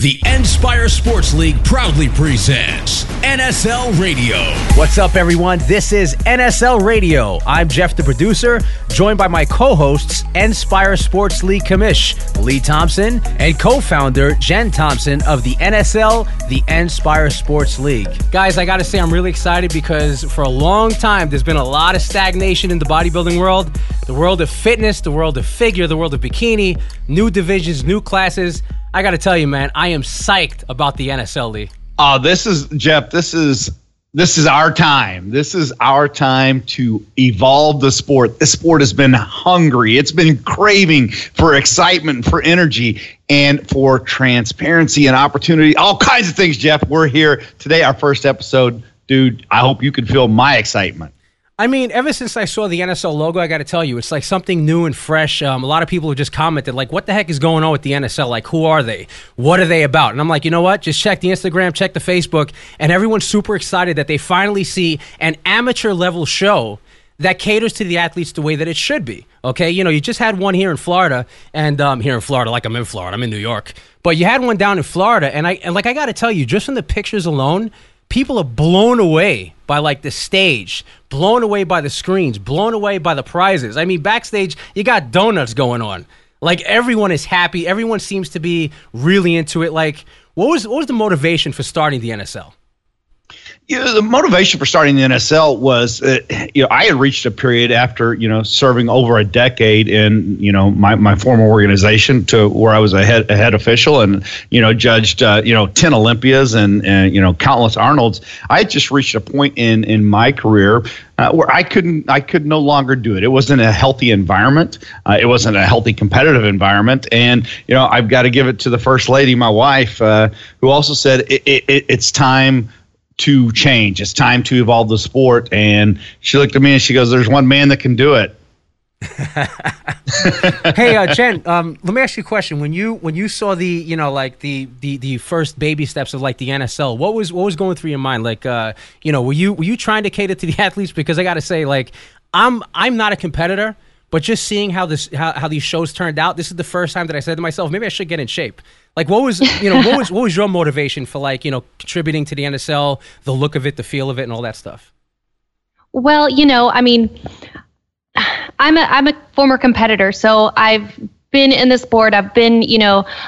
The Nspire Sports League proudly presents NSL Radio. What's up, everyone? This is NSL Radio. I'm Jeff The Producer, joined by my co-hosts, Nspire Sports League commish, Lee Thompson, and co-founder Jen Thompson of the NSL, the Nspire Sports League. Guys, I gotta say I'm really excited because for a long time, there's been a lot of stagnation in the bodybuilding world, the world of fitness, the world of figure, the world of bikini, new divisions, new classes. I got to tell you, man, I am psyched about the NSL League. This is our time. This is our time to evolve the sport. This sport has been hungry. It's been craving for excitement, for energy, and for transparency and opportunity. All kinds of things, Jeff. We're here today, our first episode. Dude, I hope you can feel my excitement. I mean, ever since I saw the NSL logo, I got to tell you, it's like something new and fresh. A lot of people have just commented, like, what the heck is going on with the NSL? Like, who are they? What are they about? And I'm like, you know what? Just check the Instagram, check the Facebook, and everyone's super excited that they finally see an amateur-level show that caters to the athletes the way that it should be, okay? You know, you just had one here in Florida, and like I'm in Florida, I'm in New York. But you had one down in Florida, and I got to tell you, just from the pictures alone, people are blown away by, like, the stage, blown away by the screens, blown away by the prizes. I mean, backstage, you got donuts going on. Like, everyone is happy. Everyone seems to be really into it. Like, what was the motivation for starting the NSL? You know, the motivation for starting the NSL was, I had reached a period after, serving over a decade in, my former organization to where I was a head official and, judged, 10 Olympias and countless Arnolds. I had just reached a point in my career where I could no longer do it. It wasn't a healthy environment. It wasn't a healthy competitive environment. And, I've got to give it to the first lady, my wife, who also said it's time to change. It's time to evolve the sport. And she looked at me and she goes, there's one man that can do it. Hey, Jen, let me ask you a question. When you saw the, the first baby steps of like the NSL, what was going through your mind? Like, were you trying to cater to the athletes? Because I got to say, like, I'm not a competitor, but just seeing how these shows turned out, this is the first time that I said to myself, maybe I should get in shape. Like, what was your motivation for, like, contributing to the NSL, the look of it, the feel of it, and all that stuff? Well, I'm a former competitor, so I've been in the sport. I've been,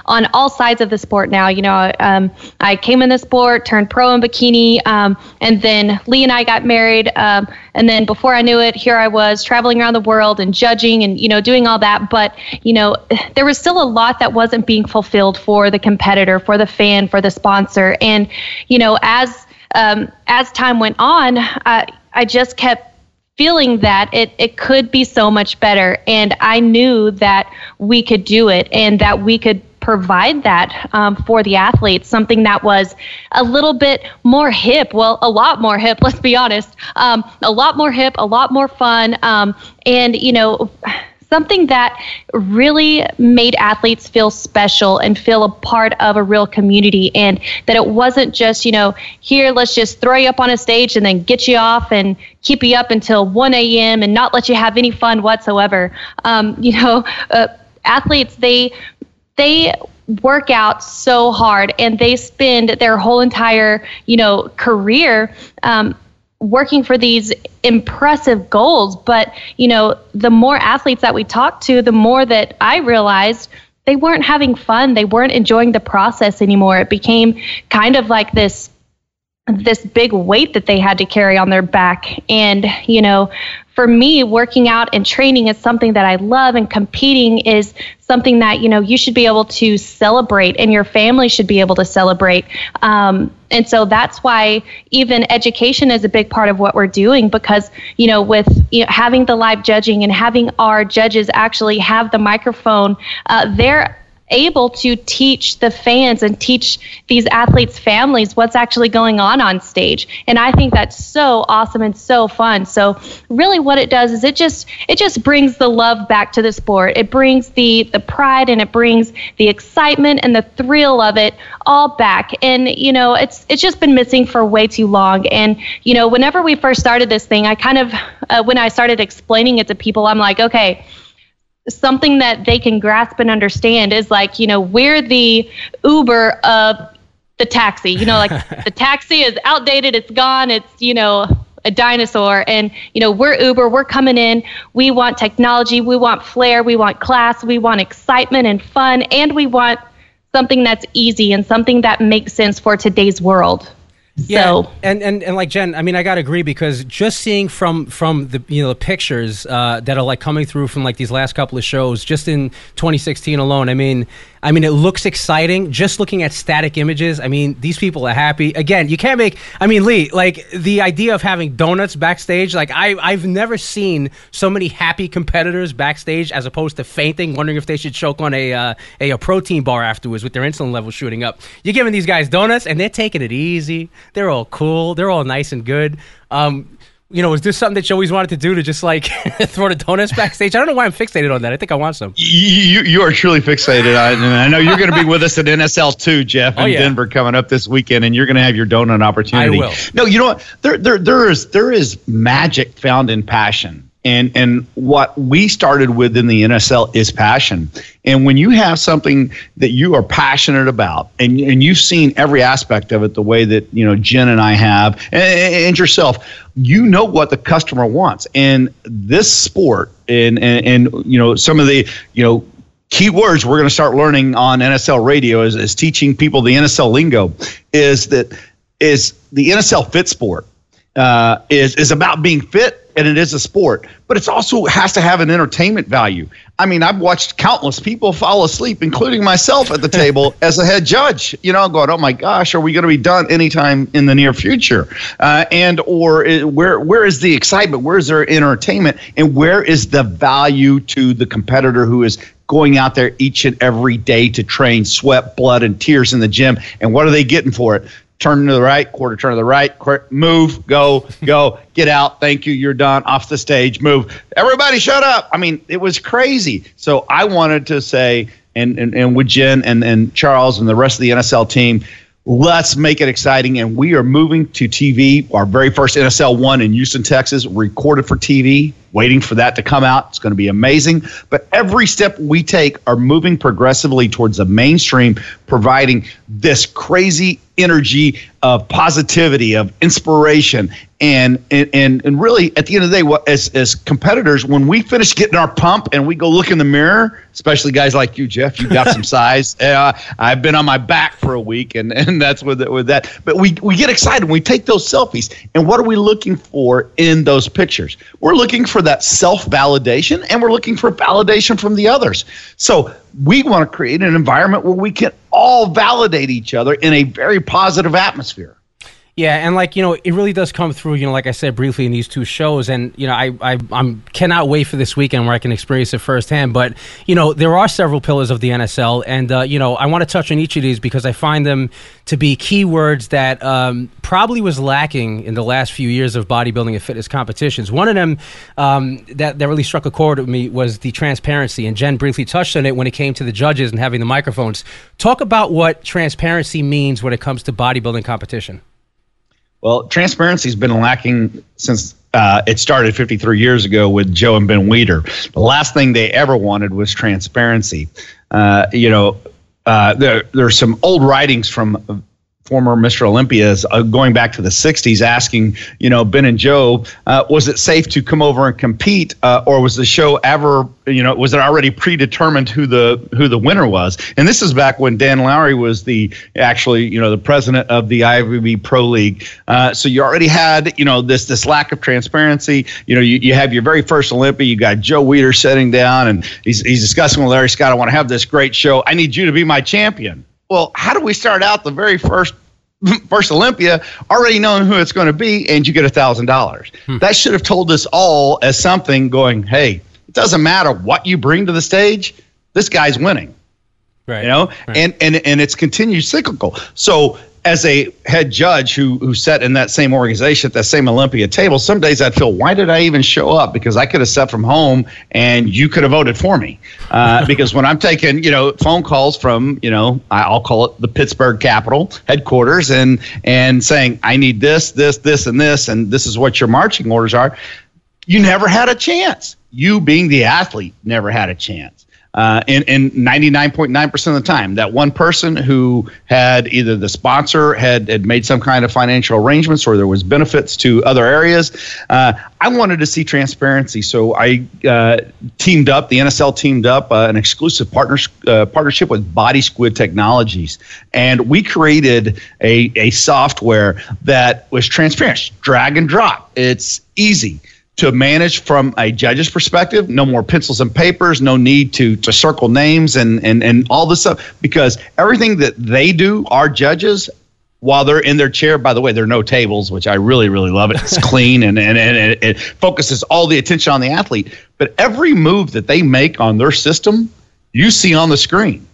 on all sides of the sport now. I came in the sport, turned pro in bikini, and then Lee and I got married. And then before I knew it, here I was traveling around the world and judging and, doing all that. But, there was still a lot that wasn't being fulfilled for the competitor, for the fan, for the sponsor. And, as time went on, I just kept feeling that it could be so much better. And I knew that we could do it and that we could provide that for the athletes, something that was a little bit more hip. Well, a lot more hip, let's be honest. A lot more hip, a lot more fun. And, something that really made athletes feel special and feel a part of a real community, and that it wasn't just, here, let's just throw you up on a stage and then get you off and keep you up until 1 a.m. and not let you have any fun whatsoever. Athletes, they work out so hard and they spend their whole entire, career working for these impressive goals. But, the more athletes that we talked to, the more that I realized they weren't having fun. They weren't enjoying the process anymore. It became kind of like this big weight that they had to carry on their back. And, for me, working out and training is something that I love, and competing is something that, you should be able to celebrate and your family should be able to celebrate. And so that's why even education is a big part of what we're doing, because, having the live judging and having our judges actually have the microphone, they're able to teach the fans and teach these athletes' families what's actually going on stage. And I think that's so awesome and so fun. So really what it does is it just brings the love back to the sport. It brings the pride and it brings the excitement and the thrill of it all back. And, it's just been missing for way too long. And, whenever we first started this thing, I kind of, when I started explaining it to people, I'm like, okay, something that they can grasp and understand is like, you know, we're the Uber of the taxi, you know, like the taxi is outdated, it's gone, it's, you know, a dinosaur. And, you know, we're Uber, we're coming in, we want technology, we want flair, we want class, we want excitement and fun, and we want something that's easy and something that makes sense for today's world. Yeah, so. And like Jen, I mean, I gotta agree, because just seeing from the, you know, the pictures that are like coming through from like these last couple of shows, just in 2016 alone, I mean, it looks exciting. Just looking at static images, I mean, these people are happy. Again, you can't make, I mean, Lee, like the idea of having donuts backstage, like I've never seen so many happy competitors backstage, as opposed to fainting, wondering if they should choke on a protein bar afterwards with their insulin level shooting up. You're giving these guys donuts and they're taking it easy. They're all cool. They're all nice and good. You know, is this something that you always wanted to do, to just like throw the donuts backstage? I don't know why I'm fixated on that. I think I want some. You are truly fixated on it. And I know you're going to be with us at NSL 2, Jeff, in Denver coming up this weekend, and you're going to have your donut opportunity. I will. No, you know what? There is magic found in passion. And what we started with in the NSL is passion. And when you have something that you are passionate about, and you've seen every aspect of it the way that, you know, Jen and I have, and yourself, you know what the customer wants. And this sport, and you know, some of the, you know, key words we're going to start learning on NSL Radio is teaching people the NSL lingo, is the NSL fit sport is about being fit. And it is a sport, but it's also has to have an entertainment value. I mean, I've watched countless people fall asleep, including myself at the table as a head judge, you know, going, oh my gosh, are we going to be done anytime in the near future? Where is the excitement? Where is their entertainment? And where is the value to the competitor who is going out there each and every day to train, sweat, blood, and tears in the gym? And what are they getting for it? Turn to the right, quarter turn to the right, move, go, get out, thank you, you're done, off the stage, move. Everybody shut up. I mean, it was crazy. So I wanted to say, and with Jen and Charles and the rest of the NSL team, let's make it exciting. And we are moving to TV. Our very first NSL 1 in Houston, Texas, recorded for TV, waiting for that to come out. It's going to be amazing. But every step we take are moving progressively towards the mainstream, providing this crazy energy of positivity, of inspiration. And really, at the end of the day, as competitors, when we finish getting our pump and we go look in the mirror, especially guys like you, Jeff, you got some size. I've been on my back for a week, and that's with that. But we get excited. We take those selfies. And what are we looking for in those pictures? We're looking for that self-validation, and we're looking for validation from the others. So we want to create an environment where we can all validate each other in a very positive atmosphere. Yeah, and like, you know, it really does come through, you know, like I said briefly in these two shows, and, you know, I'm cannot wait for this weekend where I can experience it firsthand. But, you know, there are several pillars of the NSL, and, you know, I want to touch on each of these because I find them to be keywords that probably was lacking in the last few years of bodybuilding and fitness competitions. One of them that really struck a chord with me was the transparency, and Jen briefly touched on it when it came to the judges and having the microphones. Talk about what transparency means when it comes to bodybuilding competition. Well, transparency has been lacking since it started 53 years ago with Joe and Ben Weider. The last thing they ever wanted was transparency. There are some old writings from former Mr. Olympias going back to the 60s asking, you know, Ben and Joe, was it safe to come over and compete, or was the show ever, you know, was it already predetermined who the winner was? And this is back when Dan Lowry was the president of the IFBB Pro League. So you already had, you know, this lack of transparency. You know, you have your very first Olympia. You got Joe Weider sitting down and he's discussing with Larry Scott, I want to have this great show. I need you to be my champion. Well, how do we start out the very first Olympia already knowing who it's going to be, and you get $1,000? That should have told us all as something going, hey, it doesn't matter what you bring to the stage, this guy's winning. Right. You know? Right. And it's continued cyclical. So as a head judge who sat in that same organization at that same Olympia table, some days I'd feel, why did I even show up? Because I could have sat from home and you could have voted for me. Because when I'm taking, you know, phone calls from, you know, I'll call it the Pittsburgh Capitol headquarters and saying, I need this, this, this, and this is what your marching orders are. you never had a chance. You being the athlete never had a chance. And 99.9% of the time, that one person who had either the sponsor had made some kind of financial arrangements or there was benefits to other areas. I wanted to see transparency. So I teamed up, the NSL teamed up an exclusive partnership with Body Squid Technologies. And we created a software that was transparent, drag and drop. It's easy to manage from a judge's perspective, no more pencils and papers, no need to circle names and all this stuff, because everything that they do, our judges, while they're in their chair, by the way, there are no tables, which I really, really love it. It's clean and it focuses all the attention on the athlete. But every move that they make on their system, you see on the screen.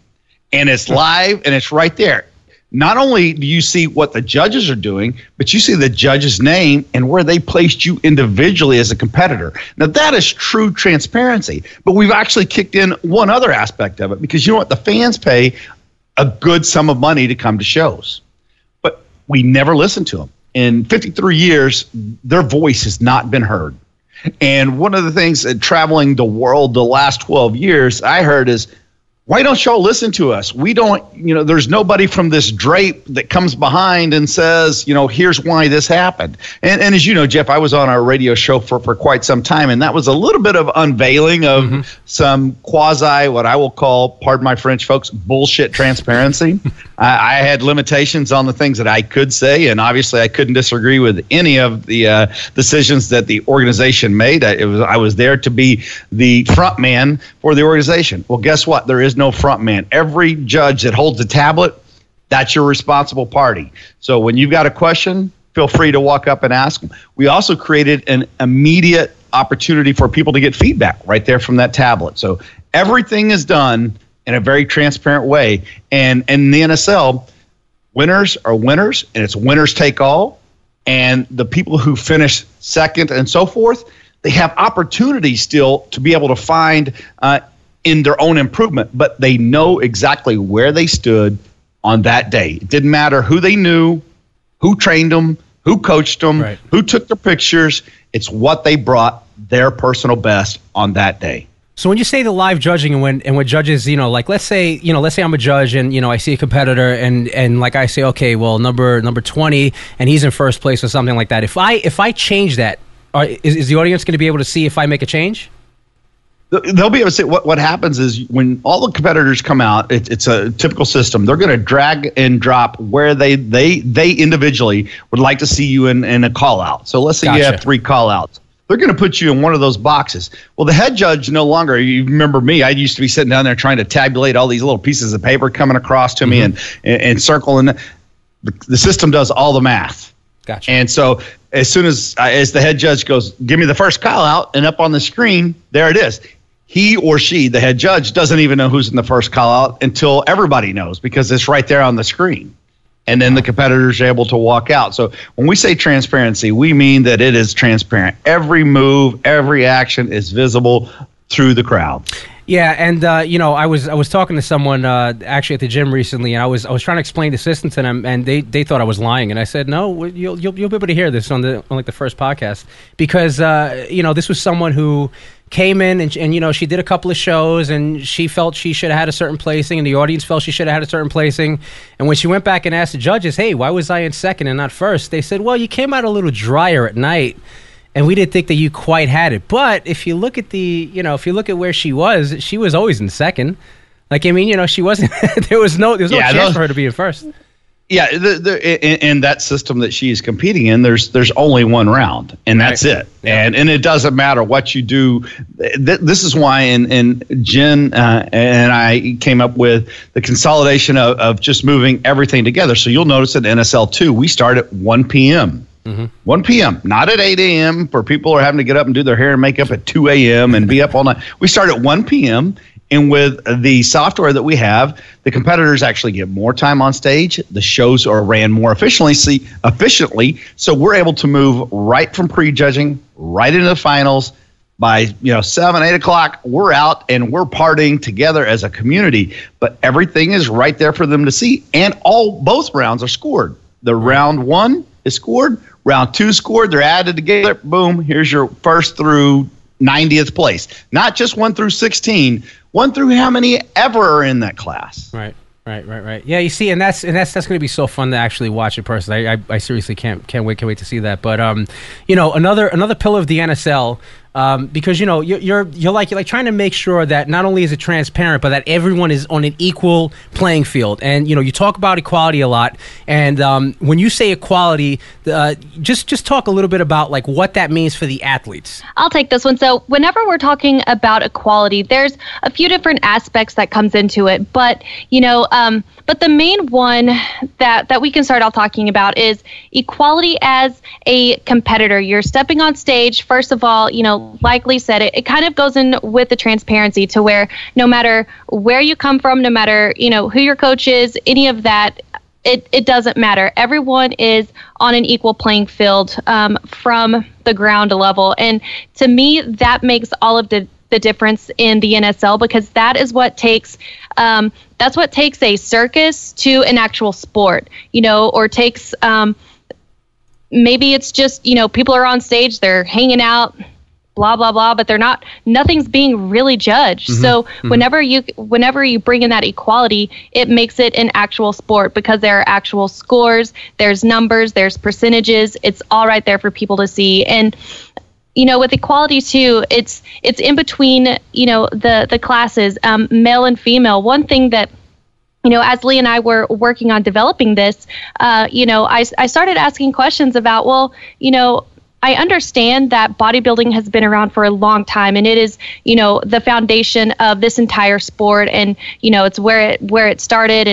And it's live and it's right there. Not only do you see what the judges are doing, but you see the judge's name and where they placed you individually as a competitor. Now, that is true transparency, but we've actually kicked in one other aspect of it, because you know what? The fans pay a good sum of money to come to shows, but we never listen to them. In 53 years, their voice has not been heard. And one of the things that traveling the world the last 12 years I heard is, why don't y'all listen to us? We don't, there's nobody from this drape that comes behind and says, here's why this happened. And as you know, Jeff, I was on our radio show for quite some time, and that was a little bit of unveiling of some quasi, what I will call, pardon my French folks, bullshit transparency. I had limitations on the things that I could say, and obviously I couldn't disagree with any of the decisions that the organization made. I was there to be the front man for the organization. Well, guess what? There is no front man. Every judge that holds a tablet, that's your responsible party. So when you've got a question, feel free to walk up and ask them. We also created an immediate opportunity for people to get feedback right there from that tablet. So everything is done in a very transparent way. And in the NSL, winners are winners, and it's winners take all. And the people who finish second and so forth, they have opportunities still to be able to find in their own improvement, but they know exactly where they stood on that day. It didn't matter who they knew, who trained them, who coached them, right, who took their pictures. It's what they brought, their personal best on that day. So when you say the live judging and when judges, like let's say I'm a judge and, I see a competitor and like I say, okay, well, number 20 and he's in first place or something like that. If I change that, is the audience going to be able to see if I make a change? They'll be able to say what happens is when all the competitors come out, it's a typical system. They're going to drag and drop where they individually would like to see you in a call out. So let's say you have 3 call outs. They're going to put you in one of those boxes. Well, the head judge no longer, you remember me, I used to be sitting down there trying to tabulate all these little pieces of paper coming across to me and circling. The system does all the math. Gotcha. And so as soon as the head judge goes, give me the first call out, and up on the screen, there it is. He or she, the head judge, doesn't even know who's in the first call out until everybody knows, because it's right there on the screen. And then the competitors are able to walk out. So when we say transparency, we mean that it is transparent. Every move, every action is visible through the crowd. Yeah, and I was talking to someone actually at the gym recently, and I was trying to explain the system to them, and they thought I was lying, and I said, no, you'll be able to hear this on the first podcast, because this was someone who came in and she did a couple of shows, and she felt she should have had a certain placing, and the audience felt she should have had a certain placing, and when she went back and asked the judges, hey, why was I in second and not first? They said, well, you came out a little drier at night. And we didn't think that you quite had it. But if you look at if you look at where she was always in second. Like, she wasn't, there was no chance for her to be in first. Yeah. In that system that she is competing in, there's only one round, and that's it. Yeah. And it doesn't matter what you do. This is why in Jen and I came up with the consolidation of just moving everything together. So you'll notice at NSL 2, we start at 1 p.m. 1 p.m., not at 8 a.m., where people are having to get up and do their hair and makeup at 2 a.m. and be up all night. We start at 1 p.m., and with the software that we have, the competitors actually get more time on stage. The shows are ran more efficiently, so we're able to move right from prejudging right into the finals. By 7, 8 o'clock, we're out and we're partying together as a community, but everything is right there for them to see, and both rounds are scored. The round 1 is scored. Round two scored, they're added together. Boom, here's your first through 90th place. Not just 1 through 16, 1 through how many ever are in that class. Right. Yeah, you see, and that's going to be so fun to actually watch in person. I seriously can't wait to see that. But another pillar of the NSL, because you're trying to make sure that not only is it transparent, but that everyone is on an equal playing field. And you talk about equality a lot. And when you say equality, just talk a little bit about like what that means for the athletes. I'll take this one. So whenever we're talking about equality, there's a few different aspects that comes into it, but but the main one that we can start off talking about is equality as a competitor. You're stepping on stage. First of all, like Lee said, it kind of goes in with the transparency to where no matter where you come from, no matter, who your coach is, any of that, it doesn't matter. Everyone is on an equal playing field from the ground level. And to me, that makes all of the difference in the NSL, because that is what takes a circus to an actual sport, or takes maybe it's just, people are on stage, they're hanging out, blah, blah, blah, but they're not, nothing's being really judged. Mm-hmm. So whenever you bring in that equality, it makes it an actual sport because there are actual scores, there's numbers, there's percentages. It's all right there for people to see. And with equality too, it's in between, the classes, male and female. One thing that, as Lee and I were working on developing this, I started asking questions about, I understand that bodybuilding has been around for a long time, and it is, the foundation of this entire sport, and, it's where it started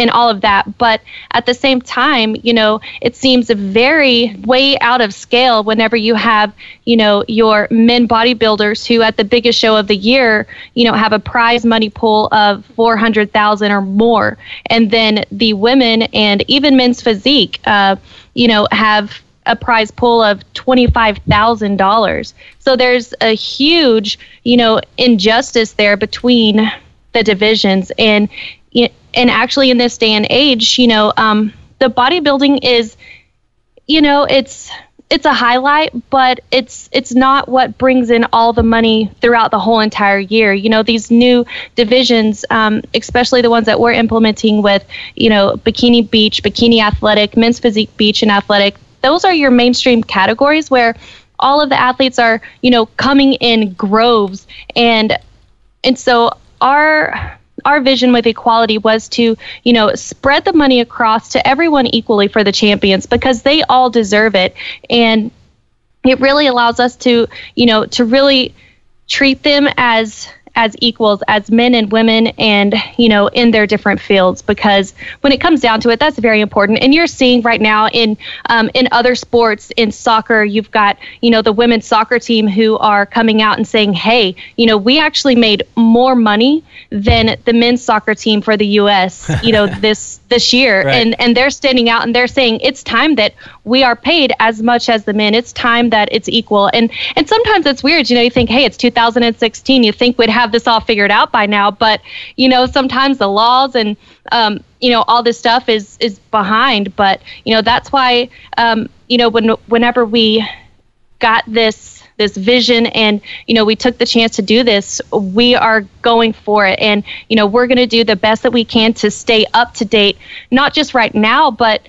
and all of that. But at the same time, it seems very way out of scale whenever you have, your men bodybuilders who at the biggest show of the year, have a prize money pool of $400,000 or more. And then the women and even men's physique, have a prize pool of $25,000. So there's a huge, injustice there between the divisions. And actually in this day and age, the bodybuilding is, it's a highlight, but it's not what brings in all the money throughout the whole entire year. These new divisions, especially the ones that we're implementing with, bikini beach, bikini athletic, men's physique beach and athletic, those are your mainstream categories where all of the athletes are, coming in groves. And so our vision with equality was to, spread the money across to everyone equally for the champions, because they all deserve it. And it really allows us to, to really treat them as equals, as men and women, and, in their different fields, because when it comes down to it, that's very important. And you're seeing right now in other sports, in soccer, you've got, the women's soccer team who are coming out and saying, hey, we actually made more money than the men's soccer team for the U.S., this year. Right. And they're standing out and they're saying, it's time that we are paid as much as the men. It's time that it's equal. And sometimes it's weird, you think, hey, it's 2016. You think we'd have this all figured out by now, but sometimes the laws and all this stuff is behind. But that's why whenever we got this vision and we took the chance to do this, we are going for it, and we're going to do the best that we can to stay up to date, not just right now, but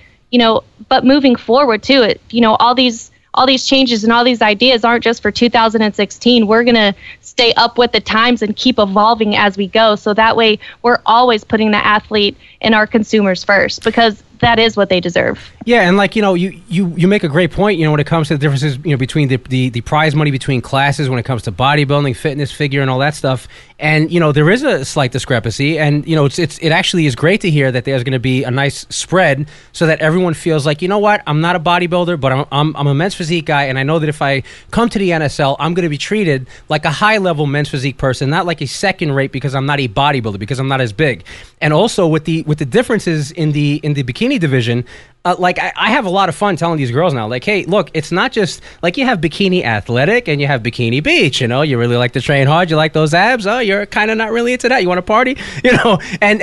but moving forward too. It all these changes and all these ideas aren't just for 2016. We're going to stay up with the times and keep evolving as we go. So that way we're always putting the athlete and our consumers first, because that is what they deserve. Yeah, and you make a great point, when it comes to the differences, between the prize money between classes, when it comes to bodybuilding, fitness, figure, and all that stuff. And, there is a slight discrepancy, and, it actually is great to hear that there's going to be a nice spread so that everyone feels like, I'm not a bodybuilder, but I'm a men's physique guy, and I know that if I come to the NSL, I'm going to be treated like a high-level men's physique person, not like a second-rate because I'm not a bodybuilder, because I'm not as big. And also with the differences in the bikini division, I have a lot of fun telling these girls now, like, hey, look, it's not just, like, you have bikini athletic and you have bikini beach, you know, you really like to train hard, you like those abs, oh, you're kind of not really into that, you want to party, you know, and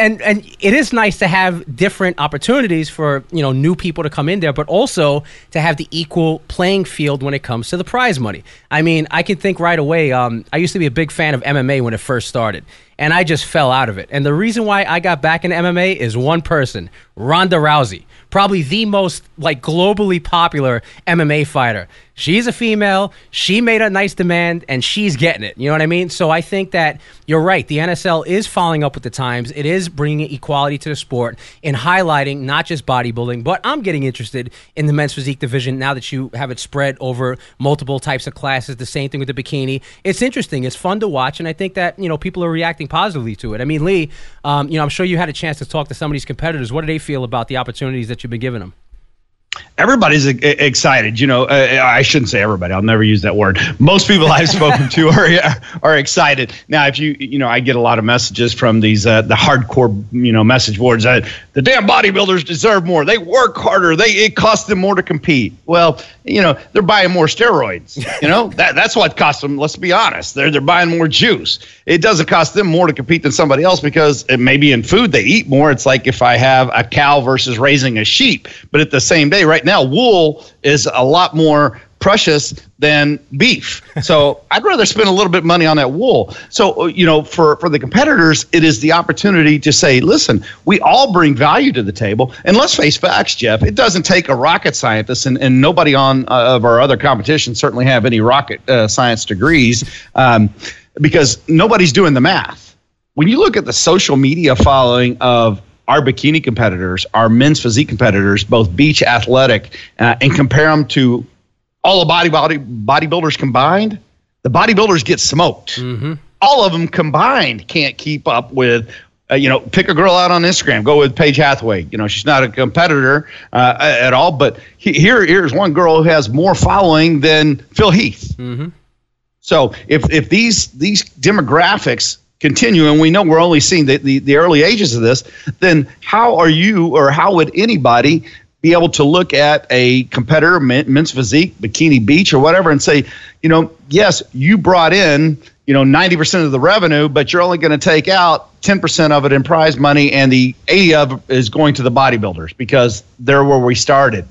it is nice to have different opportunities for, you know, new people to come in there, but also to have the equal playing field when it comes to the prize money. I mean, I can think right away, I used to be a big fan of MMA when it first started. And I just fell out of it. And the reason why I got back into MMA is one person, Ronda Rousey, probably the most like globally popular MMA fighter. She's a female, she made a nice demand, and she's getting it. You know what I mean? So I think that you're right. The NSL is following up with the times. It is bringing equality to the sport and highlighting not just bodybuilding, but I'm getting interested in the men's physique division now that you have it spread over multiple types of classes. The same thing with the bikini. It's interesting. It's fun to watch, and I think that, you know, people are reacting positively to it. I mean, Lee, you know, I'm sure you had a chance to talk to some of these competitors. What do they feel about the opportunities that you've been giving them? Everybody's excited. You know, I shouldn't say everybody. I'll never use that word. Most people I've spoken to are excited. Now, if you know, I get a lot of messages from these the hardcore, you know, message boards that the damn bodybuilders deserve more. They work harder. It costs them more to compete. Well, you know, they're buying more steroids. You know, that's what costs them. Let's be honest. They're buying more juice. It doesn't cost them more to compete than somebody else because maybe in food they eat more. It's like if I have a cow versus raising a sheep, but at the same day, right now, wool is a lot more precious than beef. So I'd rather spend a little bit of money on that wool. So, you know, for the competitors, it is the opportunity to say, listen, we all bring value to the table. And let's face facts, Jeff, it doesn't take a rocket scientist, and nobody on of our other competitions certainly have any rocket science degrees because nobody's doing the math. When you look at the social media following of our bikini competitors, our men's physique competitors, both beach athletic, and compare them to all the bodybuilders combined, the bodybuilders get smoked. Mm-hmm. All of them combined can't keep up with, you know, pick a girl out on Instagram, go with Paige Hathaway. You know, she's not a competitor at all, but here's one girl who has more following than Phil Heath. Mm-hmm. So if these demographics continue, and we know we're only seeing the early ages of this, then how are you or how would anybody be able to look at a competitor, men's physique, bikini beach or whatever, and say, you know, yes, you brought in, you know, 90% of the revenue, but you're only going to take out 10% of it in prize money and the 80 of it is going to the bodybuilders because they're where we started.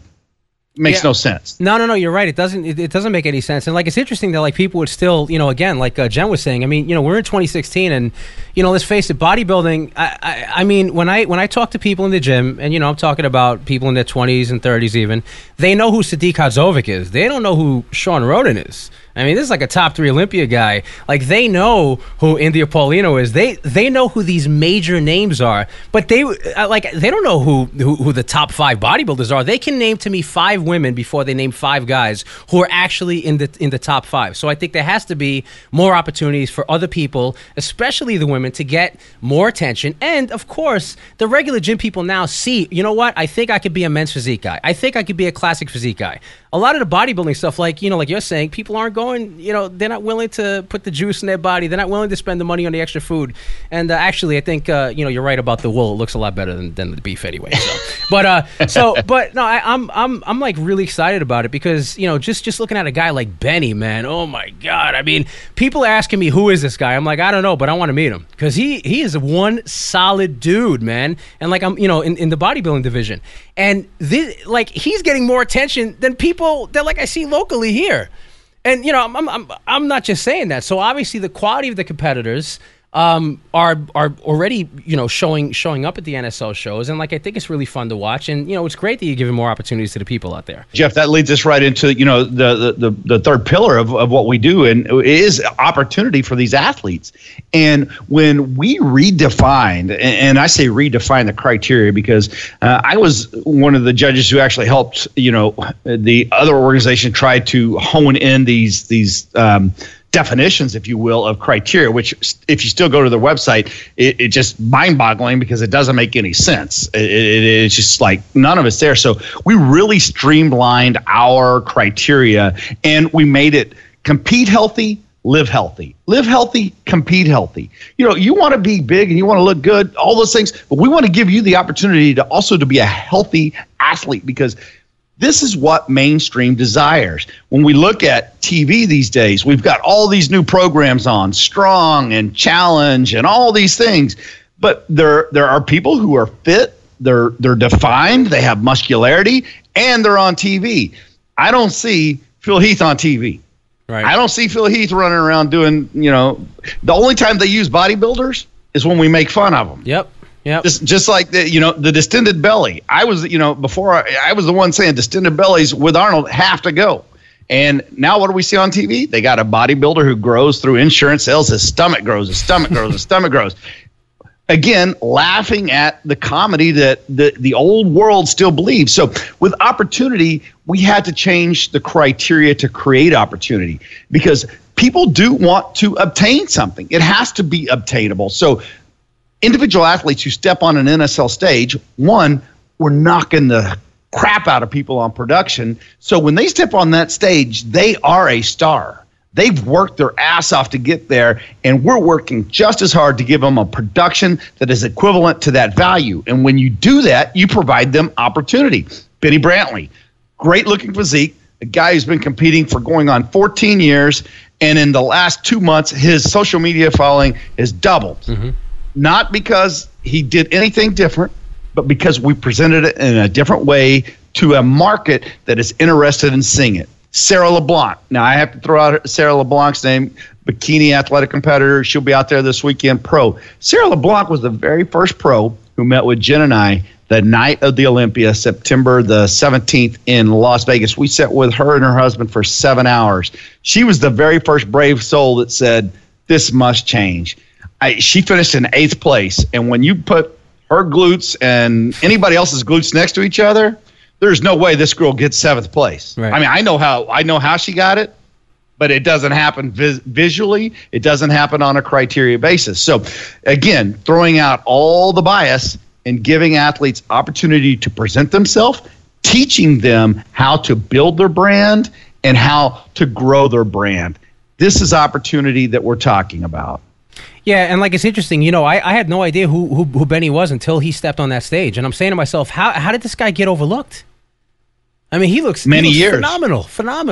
Makes no sense. No, you're right. It doesn't make any sense. And like, it's interesting that like people would still, you know, again, like Jen was saying, I mean, you know, we're in 2016 and, you know, let's face it, bodybuilding, I mean, when I talk to people in the gym and, you know, I'm talking about people in their 20s and 30s even, they know who Sadiq Hadzovic is. They don't know who Sean Roden is. I mean, this is like a top 3 Olympia guy. Like, they know who India Paulino is. They know who these major names are, but they don't know who the top 5 bodybuilders are. They can name to me 5 women before they name 5 guys who are actually in the top 5. So I think there has to be more opportunities for other people, especially the women, to get more attention. And of course, the regular gym people now see, you know what? I think I could be a men's physique guy. I think I could be a classic physique guy. A lot of the bodybuilding stuff, like, you know, like you're saying, people aren't going, you know, they're not willing to put the juice in their body. They're not willing to spend the money on the extra food. And actually, I think, you know, you're right about the wool. It looks a lot better than the beef anyway. So. I'm like really excited about it because, you know, just looking at a guy like Benny, man. Oh my God. I mean, people are asking me, who is this guy? I'm like, I don't know, but I want to meet him because he is one solid dude, man. And like, I'm, you know, in the bodybuilding division. And this, like, he's getting more attention than people that like I see locally here. And, you know, I'm not just saying that. So obviously the quality of the competitors are already, you know, showing up at the NSL shows. And like, I think it's really fun to watch. And, you know, it's great that you're giving more opportunities to the people out there. Jeff, that leads us right into, you know, the third pillar of what we do, and it is opportunity for these athletes. And when we redefined, and I say redefine the criteria because I was one of the judges who actually helped, you know, the other organization try to hone in these definitions, if you will, of criteria, which if you still go to their website, it's just mind-boggling because it doesn't make any sense. It's just like none of it's there. So we really streamlined our criteria and we made it compete healthy, live healthy. Live healthy, compete healthy. You know, you want to be big and you want to look good, all those things, but we want to give you the opportunity to also to be a healthy athlete, because this is what mainstream desires. When we look at TV these days, we've got all these new programs on, Strong and Challenge and all these things, but there are people who are fit, they're defined, they have muscularity, and they're on TV. I don't see Phil Heath on TV. Right. I don't see Phil Heath running around doing, you know, the only time they use bodybuilders is when we make fun of them. Yep. Yep. Just like the, you know, the distended belly. I was, you know, before I was the one saying distended bellies with Arnold have to go. And now what do we see on TV? They got a bodybuilder who grows through insurance sales. His stomach grows, his stomach grows, his stomach grows. Again, laughing at the comedy that the old world still believes. So with opportunity, we had to change the criteria to create opportunity, because people do want to obtain something. It has to be obtainable. So individual athletes who step on an NSL stage, one, we're knocking the crap out of people on production. So when they step on that stage, they are a star. They've worked their ass off to get there, and we're working just as hard to give them a production that is equivalent to that value. And when you do that, you provide them opportunity. Benny Brantley, great-looking physique, a guy who's been competing for going on 14 years, and in the last 2 months, his social media following has doubled. Mm-hmm. Not because he did anything different, but because we presented it in a different way to a market that is interested in seeing it. Sarah LeBlanc. Now, I have to throw out Sarah LeBlanc's name, bikini athletic competitor. She'll be out there this weekend, pro. Sarah LeBlanc was the very first pro who met with Jen and I the night of the Olympia, September the 17th in Las Vegas. We sat with her and her husband for 7 hours. She was the very first brave soul that said, this must change. She finished in 8th place. And when you put her glutes and anybody else's glutes next to each other, there's no way this girl gets 7th place. Right. I mean, I know how she got it, but it doesn't happen visually. It doesn't happen on a criteria basis. So, again, throwing out all the bias and giving athletes opportunity to present themselves, teaching them how to build their brand and how to grow their brand. This is opportunity that we're talking about. Yeah, and like it's interesting, you know, I had no idea who Benny was until he stepped on that stage, and I'm saying to myself, how did this guy get overlooked? I mean, he looks phenomenal.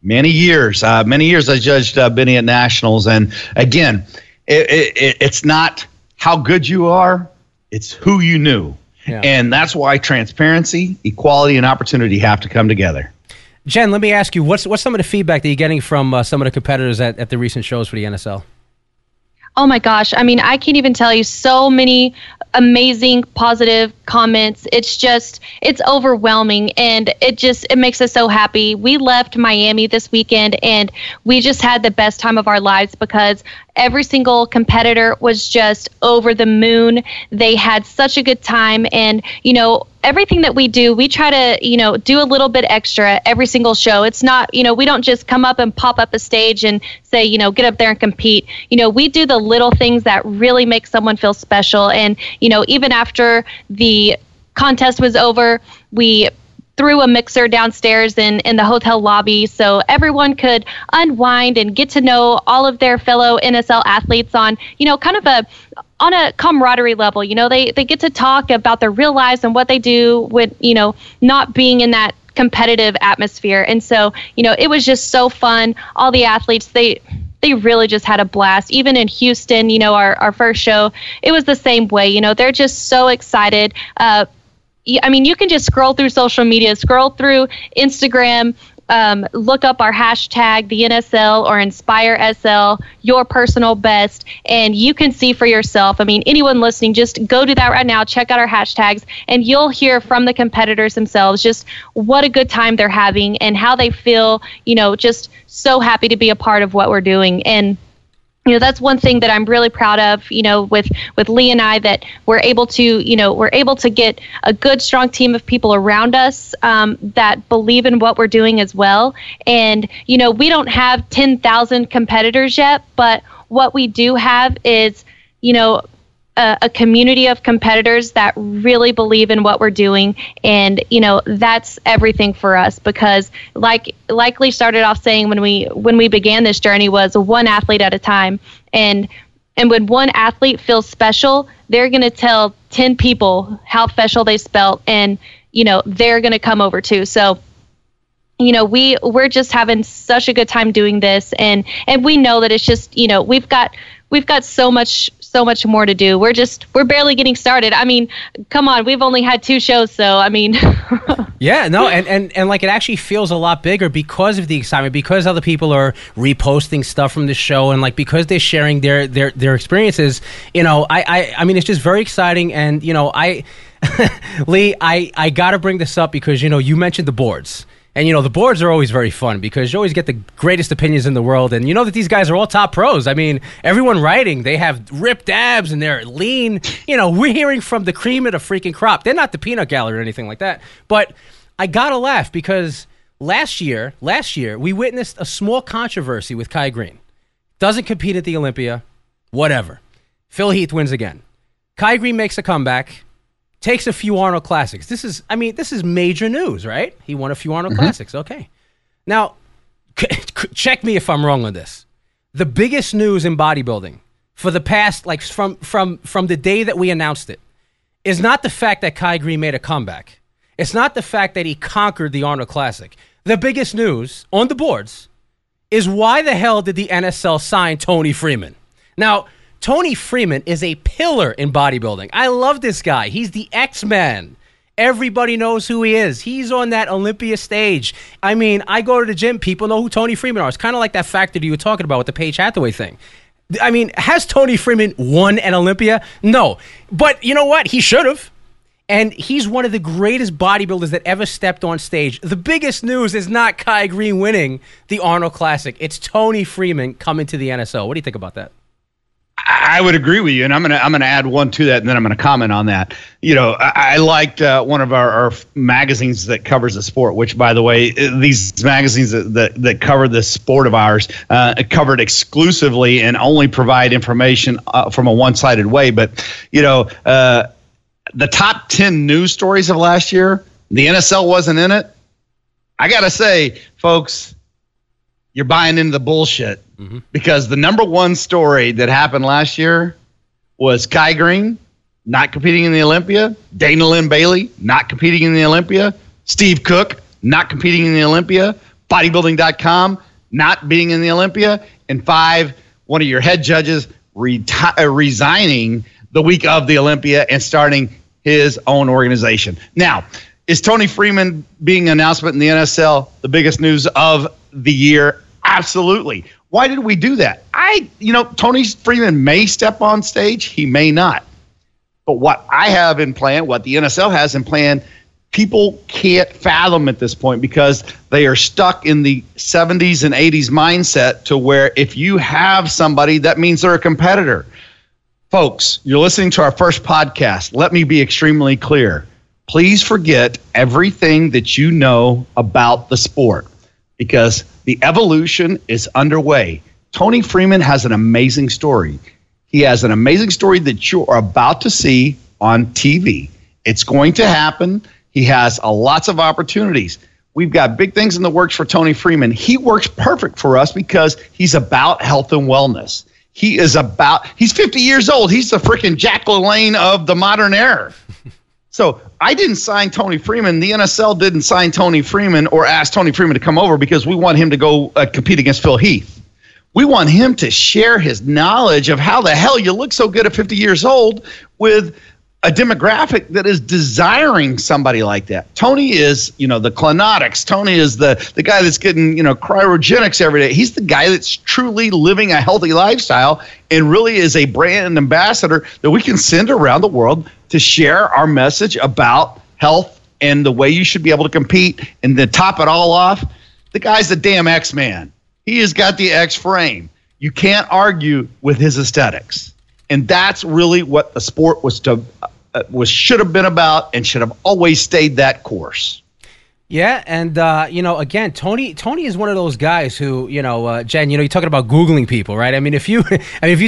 Many years. I judged Benny at nationals, and again, it's not how good you are; it's who you knew, yeah. And that's why transparency, equality, and opportunity have to come together. Jen, let me ask you, what's some of the feedback that you're getting from some of the competitors at the recent shows for the NSL? Oh my gosh. I mean, I can't even tell you, so many amazing, positive comments. It's just, it's overwhelming, and it makes us so happy. We left Miami this weekend and we just had the best time of our lives, because every single competitor was just over the moon. They had such a good time, and, you know, everything that we do, we try to, you know, do a little bit extra every single show. It's not, you know, we don't just come up and pop up a stage and say, you know, get up there and compete. You know, we do the little things that really make someone feel special. And, you know, even after the contest was over, we threw a mixer downstairs in the hotel lobby so everyone could unwind and get to know all of their fellow NSL athletes on, you know, kind of on a camaraderie level. You know, they get to talk about their real lives and what they do with, you know, not being in that competitive atmosphere. And so, you know, it was just so fun. All the athletes, they really just had a blast. Even in Houston, you know, our first show, it was the same way. You know, they're just so excited. I mean, you can just scroll through social media, scroll through Instagram, look up our hashtag, the NSL or InspireSL, your personal best, and you can see for yourself. I mean, anyone listening, just go do that right now. Check out our hashtags, and you'll hear from the competitors themselves just what a good time they're having and how they feel, you know, just so happy to be a part of what we're doing. And you know, that's one thing that I'm really proud of, you know, with Lee and I, that we're able to, you know, we're able to get a good, strong team of people around us that believe in what we're doing as well. And, you know, we don't have 10,000 competitors yet, but what we do have is, you know, a community of competitors that really believe in what we're doing. And, you know, that's everything for us, because like Lee started off saying when we began this journey was one athlete at a time. And when one athlete feels special, they're going to tell 10 people how special they felt, and, you know, they're going to come over too. So, you know, we're just having such a good time doing this. And we know that it's just, you know, we've got so much more to do. We're barely getting started. I mean, come on, we've only had 2 shows, so I mean. Yeah, no, and like it actually feels a lot bigger because of the excitement, because other people are reposting stuff from the show, and like because they're sharing their experiences. You know, I mean, it's just very exciting, and you know, Lee, I gotta bring this up because you know you mentioned the boards. And, you know, the boards are always very fun because you always get the greatest opinions in the world. And you know that these guys are all top pros. I mean, everyone writing, they have ripped abs and they're lean. You know, we're hearing from the cream of the freaking crop. They're not the peanut gallery or anything like that. But I got to laugh because last year, we witnessed a small controversy with Kai Greene. Doesn't compete at the Olympia, whatever. Phil Heath wins again. Kai Greene makes a comeback. Takes a few Arnold Classics. This is major news, right? He won a few Arnold Classics. Okay. Now, check me if I'm wrong on this. The biggest news in bodybuilding for the past, like from the day that we announced it, is not the fact that Kai Greene made a comeback. It's not the fact that he conquered the Arnold Classic. The biggest news on the boards is why the hell did the NSL sign Tony Freeman? Now, Tony Freeman is a pillar in bodybuilding. I love this guy. He's the X-Man. Everybody knows who he is. He's on that Olympia stage. I mean, I go to the gym, people know who Tony Freeman are. It's kind of like that factor you were talking about with the Paige Hathaway thing. I mean, has Tony Freeman won an Olympia? No. But you know what? He should have. And he's one of the greatest bodybuilders that ever stepped on stage. The biggest news is not Kai Greene winning the Arnold Classic. It's Tony Freeman coming to the NSL. What do you think about that? I would agree with you, and I'm gonna add one to that, and then I'm gonna comment on that. You know, I liked one of our magazines that covers the sport, which, by the way, these magazines that cover this sport of ours cover it exclusively and only provide information from a one-sided way. But you know, the top 10 news stories of last year, the NSL wasn't in it. I gotta say, folks, you're buying into the bullshit. Mm-hmm. Because the number one story that happened last year was Kai Greene not competing in the Olympia, Dana Lynn Bailey not competing in the Olympia, Steve Cook not competing in the Olympia, Bodybuilding.com not being in the Olympia, and 5, one of your head judges resigning the week of the Olympia and starting his own organization. Now, is Tony Freeman being an announcement in the NSL the biggest news of the year? Absolutely. Why did we do that? Tony Freeman may step on stage. He may not. But what I have in plan, what the NSL has in plan, people can't fathom at this point because they are stuck in the 70s and 80s mindset to where if you have somebody, that means they're a competitor. Folks, you're listening to our first podcast. Let me be extremely clear. Please forget everything that you know about the sport, because the evolution is underway. Tony Freeman has an amazing story. He has an amazing story that you are about to see on TV. It's going to happen. He has lots of opportunities. We've got big things in the works for Tony Freeman. He works perfect for us because he's about health and wellness. He's 50 years old. He's the freaking Jack LaLanne of the modern era. So I didn't sign Tony Freeman. The NSL didn't sign Tony Freeman or ask Tony Freeman to come over because we want him to go compete against Phil Heath. We want him to share his knowledge of how the hell you look so good at 50 years old with a demographic that is desiring somebody like that. Tony is, you know, the clonaudics. Tony is the guy that's getting, you know, cryogenics every day. He's the guy that's truly living a healthy lifestyle and really is a brand ambassador that we can send around the world to share our message about health and the way you should be able to compete. And to top it all off, the guy's the damn X-Man. He has got the X-frame. You can't argue with his aesthetics. And that's really what the sport should have been about and should have always stayed that course. Yeah, and, you know, again, Tony is one of those guys who, you know, Jen, you know, you're talking about Googling people, right? I mean, if you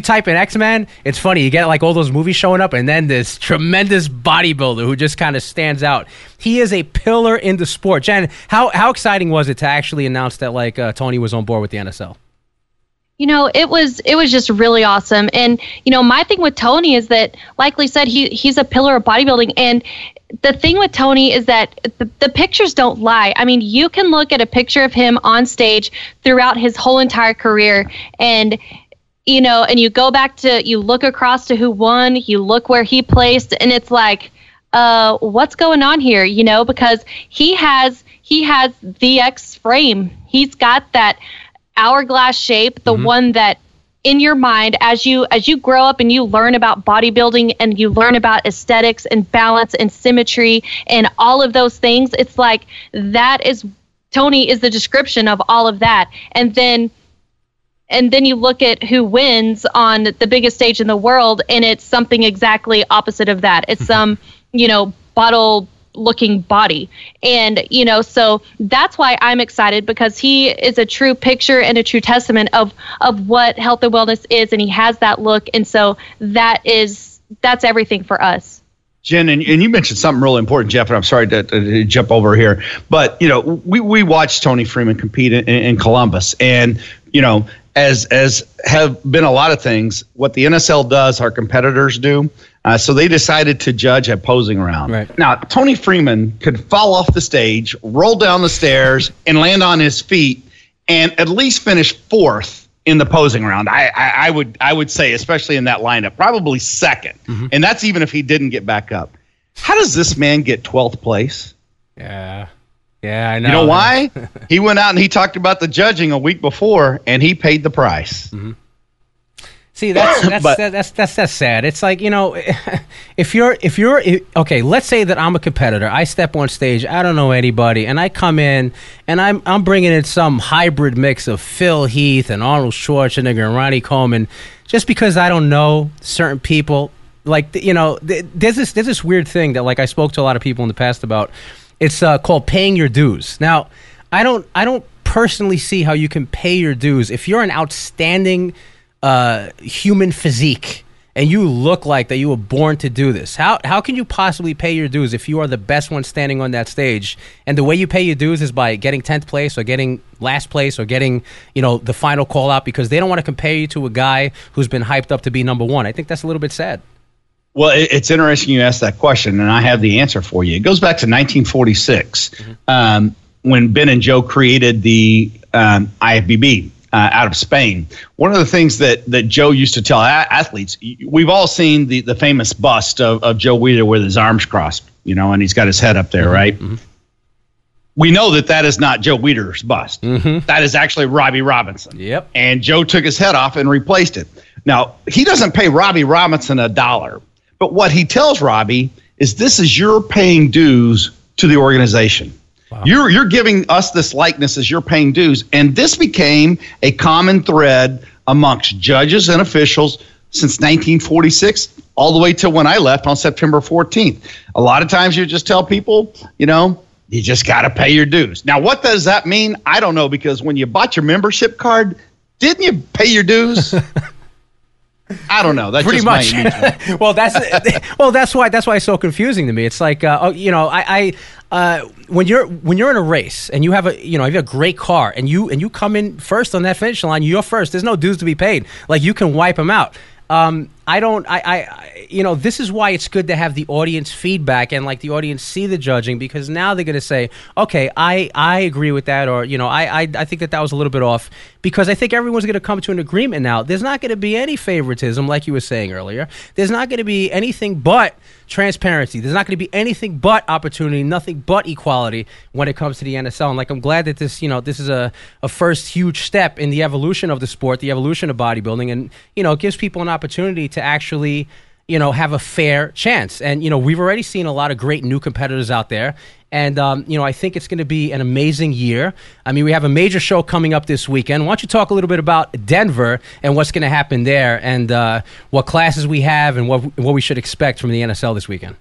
type in X-Man, it's funny. You get, like, all those movies showing up, and then this tremendous bodybuilder who just kind of stands out. He is a pillar in the sport. Jen, how exciting was it to actually announce that, like, Tony was on board with the NSL? You know, it was just really awesome. And, you know, my thing with Tony is that, like Lee said, he's a pillar of bodybuilding. And the thing with Tony is that the pictures don't lie. I mean, you can look at a picture of him on stage throughout his whole entire career. And, you know, and you go back to, you look across to who won, you look where he placed, and it's like, what's going on here? You know, because he has the X frame. He's got that hourglass shape, the one that in your mind, as you grow up and you learn about bodybuilding and you learn about aesthetics and balance and symmetry and all of those things, it's like that is Tony is the description of all of that. And then you look at who wins on the biggest stage in the world, and it's something exactly opposite of that. It's some, you know, bottle looking body. And, you know, so that's why I'm excited, because he is a true picture and a true testament of what health and wellness is. And he has that look. And so that's everything for us. Jen, and you mentioned something really important, Jeff, and I'm sorry to jump over here, but, you know, we watched Tony Freeman compete in Columbus, and, you know, as have been a lot of things, what the NSL does, our competitors do. So they decided to judge a posing round. Right. Now, Tony Freeman could fall off the stage, roll down the stairs, and land on his feet, and at least finish fourth in the posing round. I would say, especially in that lineup, probably second. Mm-hmm. And that's even if he didn't get back up. How does this man get 12th place? Yeah, I know. You know why? He went out and he talked about the judging a week before, and he paid the price. Mm-hmm. See, that's sad. It's like, you know, if you're okay, let's say that I'm a competitor. I step on stage. I don't know anybody, and I come in, and I'm bringing in some hybrid mix of Phil Heath and Arnold Schwarzenegger and Ronnie Coleman, just because I don't know certain people. Like, you know, there's this weird thing that, like, I spoke to a lot of people in the past about. It's called paying your dues. Now, I don't personally see how you can pay your dues if you're an outstanding human physique and you look like that you were born to do this. How can you possibly pay your dues if you are the best one standing on that stage? And the way you pay your dues is by getting 10th place or getting last place or getting, you know, the final call out, because they don't want to compare you to a guy who's been hyped up to be number one. I think that's a little bit sad. Well, it's interesting you asked that question, and I have the answer for you. It goes back to 1946, when Ben and Joe created the IFBB. Out of Spain. One of the things that Joe used to tell athletes, we've all seen the famous bust of Joe Weider with his arms crossed, you know, and he's got his head up there, right? Mm-hmm. We know that is not Joe Weider's bust. Mm-hmm. That is actually Robbie Robinson. Yep. And Joe took his head off and replaced it. Now, he doesn't pay Robbie Robinson $1, but what he tells Robbie is, this is your paying dues to the organization. Wow. You're giving us this likeness as you're paying dues. And this became a common thread amongst judges and officials since 1946 all the way till when I left on September 14th. A lot of times you just tell people, you know, you just got to pay your dues. Now, what does that mean? I don't know, because when you bought your membership card, didn't you pay your dues? I don't know. That's pretty much. Well, that's why it's so confusing to me. It's like, you know, when you're in a race and you have a great car and you come in first on that finish line, you're first. There's no dues to be paid. Like, you can wipe them out. This is why it's good to have the audience feedback and, like, the audience see the judging, because now they're going to say, okay, I agree with that, or, you know, I think that was a little bit off, because I think everyone's going to come to an agreement now. There's not going to be any favoritism, like you were saying earlier. There's not going to be anything but transparency. There's not going to be anything but opportunity, nothing but equality when it comes to the NSL. And, like, I'm glad that this, you know, this is a first huge step in the evolution of the sport, the evolution of bodybuilding, and, you know, it gives people an opportunity to actually, you know, have a fair chance. And, you know, we've already seen a lot of great new competitors out there. And, you know, I think it's going to be an amazing year. I mean, we have a major show coming up this weekend. Why don't you talk a little bit about Denver and what's going to happen there, and what classes we have, and what we should expect from the NSL this weekend?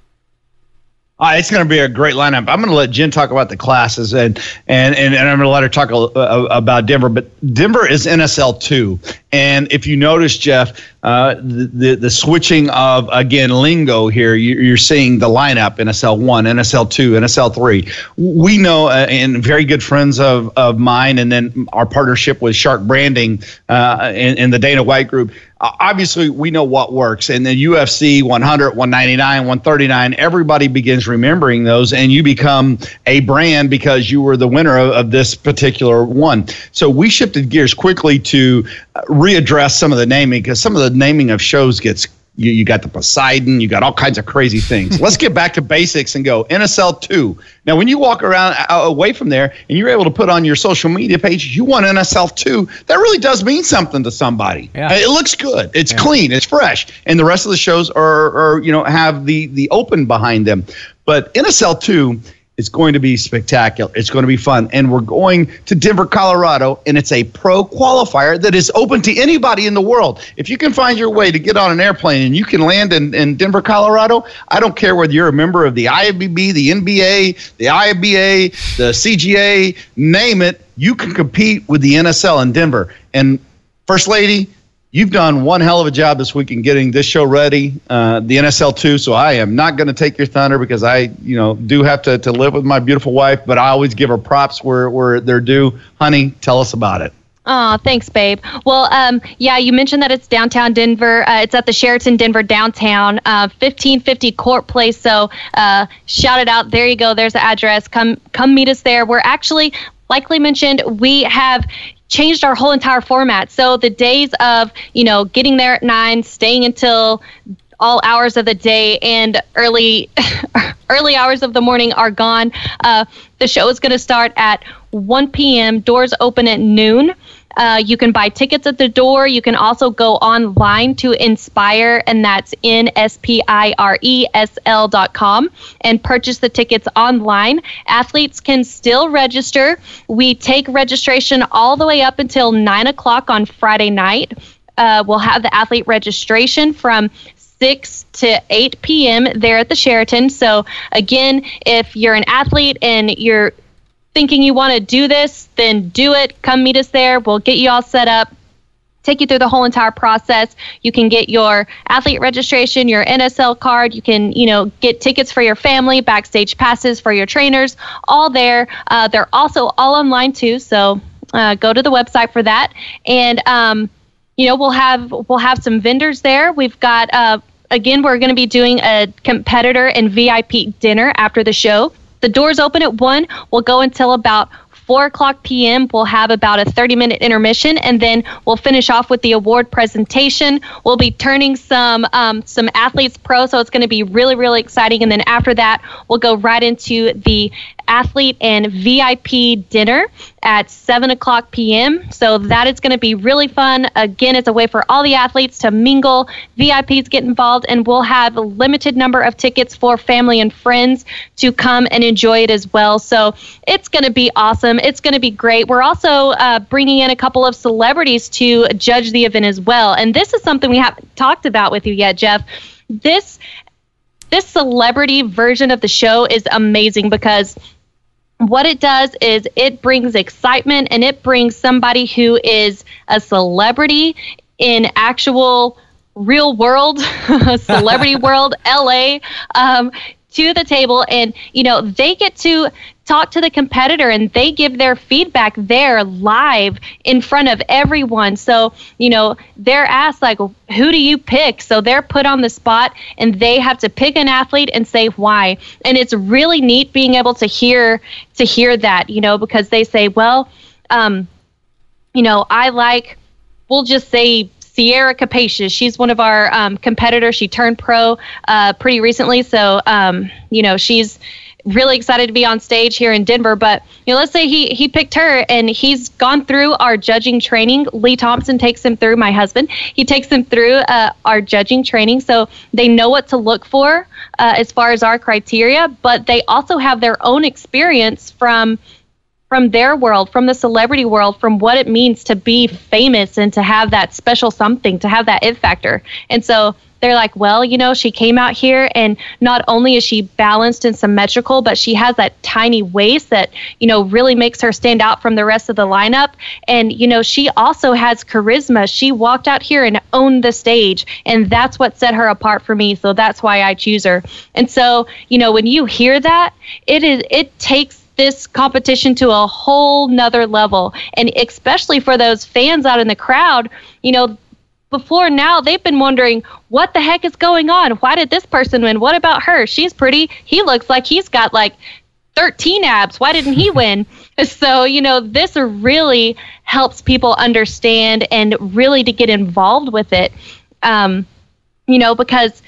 It's going to be a great lineup. I'm going to let Jen talk about the classes, and I'm going to let her talk about Denver. But Denver is NSL 2. And if you notice, Jeff, the switching of, again, lingo here, you're seeing the lineup, NSL 1, NSL 2, NSL 3. We know, and very good friends of mine, and then our partnership with Shark Branding and the Dana White Group, obviously we know what works. And the UFC 100, 199, 139, everybody begins remembering those, and you become a brand because you were the winner of this particular one. So we shifted gears quickly to readdress some of the naming, because some of the naming of shows gets, you got the Poseidon, you got all kinds of crazy things. Let's get back to basics and go NSL 2. Now, when you walk around away from there and you're able to put on your social media page, you won NSL 2, that really does mean something to somebody. Yeah. It looks good. It's clean. It's fresh. And the rest of the shows are have the open behind them. But NSL 2 is going to be spectacular. It's going to be fun. And we're going to Denver, Colorado, and it's a pro qualifier that is open to anybody in the world. If you can find your way to get on an airplane and you can land in Denver, Colorado, I don't care whether you're a member of the IFBB, the NBA, the IBA, the CGA, name it, you can compete with the NSL in Denver. And First Lady, you've done one hell of a job this week in getting this show ready, the NSL 2, so I am not going to take your thunder because I, do have to live with my beautiful wife, but I always give her props where they're due. Honey, tell us about it. Oh, thanks, babe. Well, you mentioned that it's downtown Denver. It's at the Sheraton Denver downtown, 1550 Court Place, so shout it out. There you go. There's the address. Come meet us there. We're actually, likely mentioned, we have changed our whole entire format. So the days of, getting there at 9, staying until all hours of the day and early hours of the morning are gone. The show is going to start at 1 p.m. Doors open at noon. You can buy tickets at the door. You can also go online to Nspire, and that's NSpiresl.com, and purchase the tickets online. Athletes can still register. We take registration all the way up until 9 o'clock on Friday night. We'll have the athlete registration from 6 to 8 p.m. there at the Sheraton. So, again, if you're an athlete and you're thinking you want to do this, then do it. Come meet us there. We'll get you all set up, take you through the whole entire process. You can get your athlete registration, your NSL card. You can, get tickets for your family, backstage passes for your trainers, all there. They're also all online too. So go to the website for that. And, we'll have some vendors there. We've got, again, we're going to be doing a competitor and VIP dinner after the show. The doors open at 1. We'll go until about 4 o'clock p.m. We'll have about a 30-minute intermission, and then we'll finish off with the award presentation. We'll be turning some athletes pro, so it's going to be really, really exciting. And then after that, we'll go right into the athlete and VIP dinner at 7 o'clock p.m. So that is going to be really fun. Again, it's a way for all the athletes to mingle, VIPs get involved, and we'll have a limited number of tickets for family and friends to come and enjoy it as well. So it's going to be awesome. It's going to be great. We're also bringing in a couple of celebrities to judge the event as well. And this is something we haven't talked about with you yet, Jeff. This celebrity version of the show is amazing because what it does is it brings excitement and it brings somebody who is a celebrity in actual real world, celebrity world, LA, to the table. And, they get to talk to the competitor and they give their feedback there live in front of everyone. So, they're asked, like, who do you pick? So they're put on the spot and they have to pick an athlete and say why. And it's really neat being able to hear that, because they say, well, we'll just say Sierra Capacious. She's one of our competitors. She turned pro pretty recently. So, she's really excited to be on stage here in Denver. But, let's say he picked her and he's gone through our judging training. Lee Thompson takes him through, my husband. He takes him through our judging training. So they know what to look for as far as our criteria. But they also have their own experience from their world, from the celebrity world, from what it means to be famous and to have that special something, to have that it factor. And so They're like, well, you know, she came out here and not only is she balanced and symmetrical, but she has that tiny waist that, you know, really makes her stand out from the rest of the lineup. And, you know, she also has charisma. She walked out here and owned the stage, and that's what set her apart for me. So that's why I choose her. And so, you know, when you hear that, it takes this competition to a whole nother level. And especially for those fans out in the crowd, you know, before now, they've been wondering, what the heck is going on? Why did this person win? What about her? She's pretty. He looks like he's got like 13 abs. Why didn't he win? So, you know, this really helps people understand and really to get involved with it. You know, because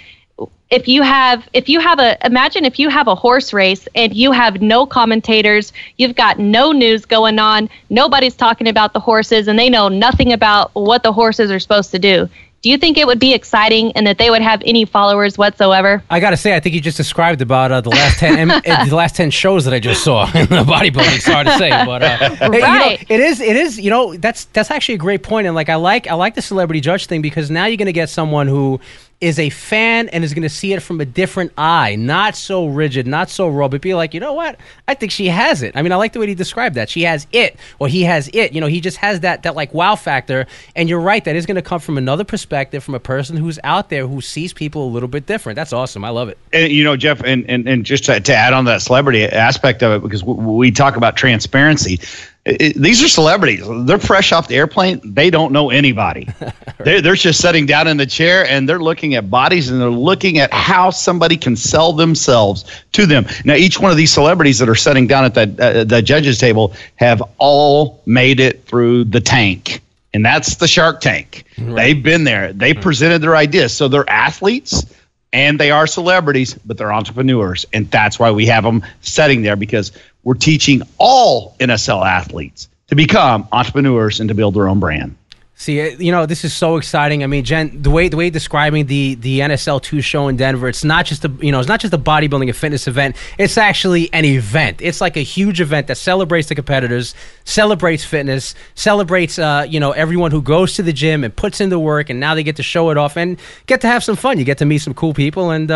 imagine if you have a horse race and you have no commentators, you've got no news going on, nobody's talking about the horses, and they know nothing about what the horses are supposed to do. Do you think it would be exciting and that they would have any followers whatsoever? I got to say, I think you just described about the last 10 the last 10 shows that I just saw in the bodybuilding. It's hard to say, but right. You know, it is, you know, that's actually a great point. And like I like the celebrity judge thing, because now you're going to get someone who is a fan and is going to see it from a different eye, not so rigid, not so raw, but be like, you know what? I think she has it. I mean, I like the way he described that. She has it, or he has it. You know, he just has that like wow factor. And you're right, that is going to come from another perspective, from a person who's out there who sees people a little bit different. That's awesome. I love it. And you know, Jeff, and just to add on that celebrity aspect of it, because we talk about transparency. These are celebrities. They're fresh off the airplane. They don't know anybody. Right. They're just sitting down in the chair, and they're looking at bodies, and they're looking at how somebody can sell themselves to them. Now, each one of these celebrities that are sitting down at the judges' table have all made it through the tank, and that's the Shark Tank. Right. They've been there. They presented their ideas. So they're athletes, and they are celebrities, but they're entrepreneurs, and that's why we have them sitting there, because we're teaching all NSL athletes to become entrepreneurs and to build their own brand. See, you know, this is so exciting. I mean, Jen, the way describing the NSL 2 show in Denver, it's not just a bodybuilding and fitness event. It's actually an event. It's like a huge event that celebrates the competitors, celebrates fitness, celebrates everyone who goes to the gym and puts in the work, and now they get to show it off and get to have some fun. You get to meet some cool people and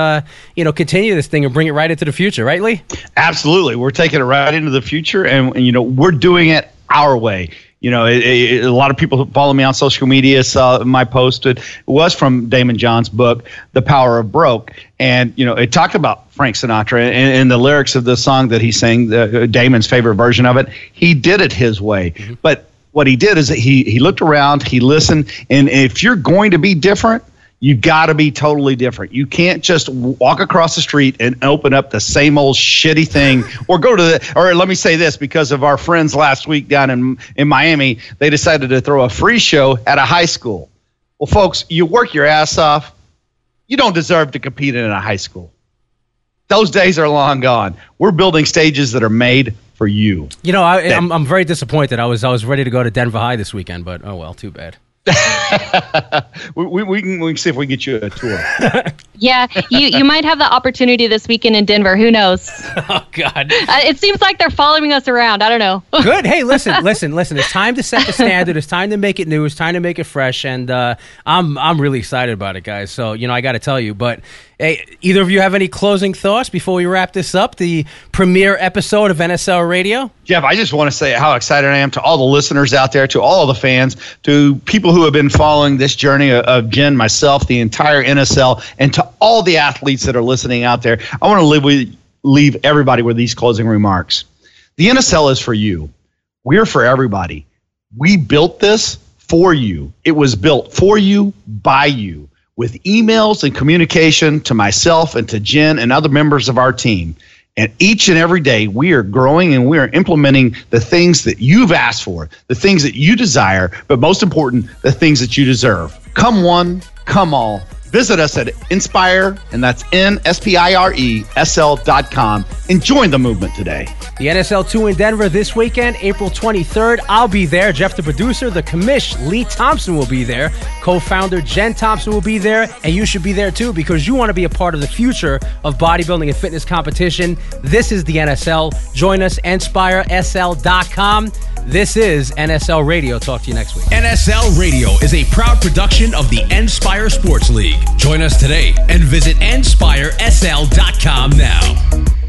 continue this thing and bring it right into the future, right, Lee? Absolutely, we're taking it right into the future, and you know, we're doing it our way. You know, a lot of people who follow me on social media saw my post. It was from Damon John's book, The Power of Broke. And, you know, it talked about Frank Sinatra and the lyrics of the song that he sang, Damon's favorite version of it. He did it his way. Mm-hmm. But what he did is that he looked around, he listened. And if you're going to be different, you've got to be totally different. You can't just walk across the street and open up the same old shitty thing or go to the – or let me say this, because of our friends last week down in Miami, they decided to throw a free show at a high school. Well, folks, you work your ass off. You don't deserve to compete in a high school. Those days are long gone. We're building stages that are made for you. You know, I'm very disappointed. I was ready to go to Denver High this weekend, but oh well, too bad. we can see if we can get you a tour. Yeah, you might have the opportunity this weekend in Denver. Who knows? Oh God! It seems like they're following us around. I don't know. Good. Hey, listen. It's time to set the standard. It's time to make it new. It's time to make it fresh. And I'm really excited about it, guys. So you know, I got to tell you, but. Hey, either of you have any closing thoughts before we wrap this up, the premiere episode of NSL Radio? Jeff, I just want to say how excited I am to all the listeners out there, to all the fans, to people who have been following this journey of Jen, myself, the entire NSL, and to all the athletes that are listening out there. I want to leave everybody with these closing remarks. The NSL is for you. We're for everybody. We built this for you. It was built for you, by you, with emails and communication to myself and to Jen and other members of our team. And each and every day, we are growing and we are implementing the things that you've asked for, the things that you desire, but most important, the things that you deserve. Come one, come all. Visit us at Nspire, and that's NSPIRESL.com, and join the movement today. The NSL 2 in Denver this weekend, April 23rd. I'll be there. Jeff the Producer, the commish, Lee Thompson will be there. Co-founder Jen Thompson will be there, and you should be there too, because you want to be a part of the future of bodybuilding and fitness competition. This is the NSL. Join us, NspireSL.com. This is NSL Radio. Talk to you next week. NSL Radio is a proud production of the Nspire Sports League. Join us today and visit NspireSL.com now.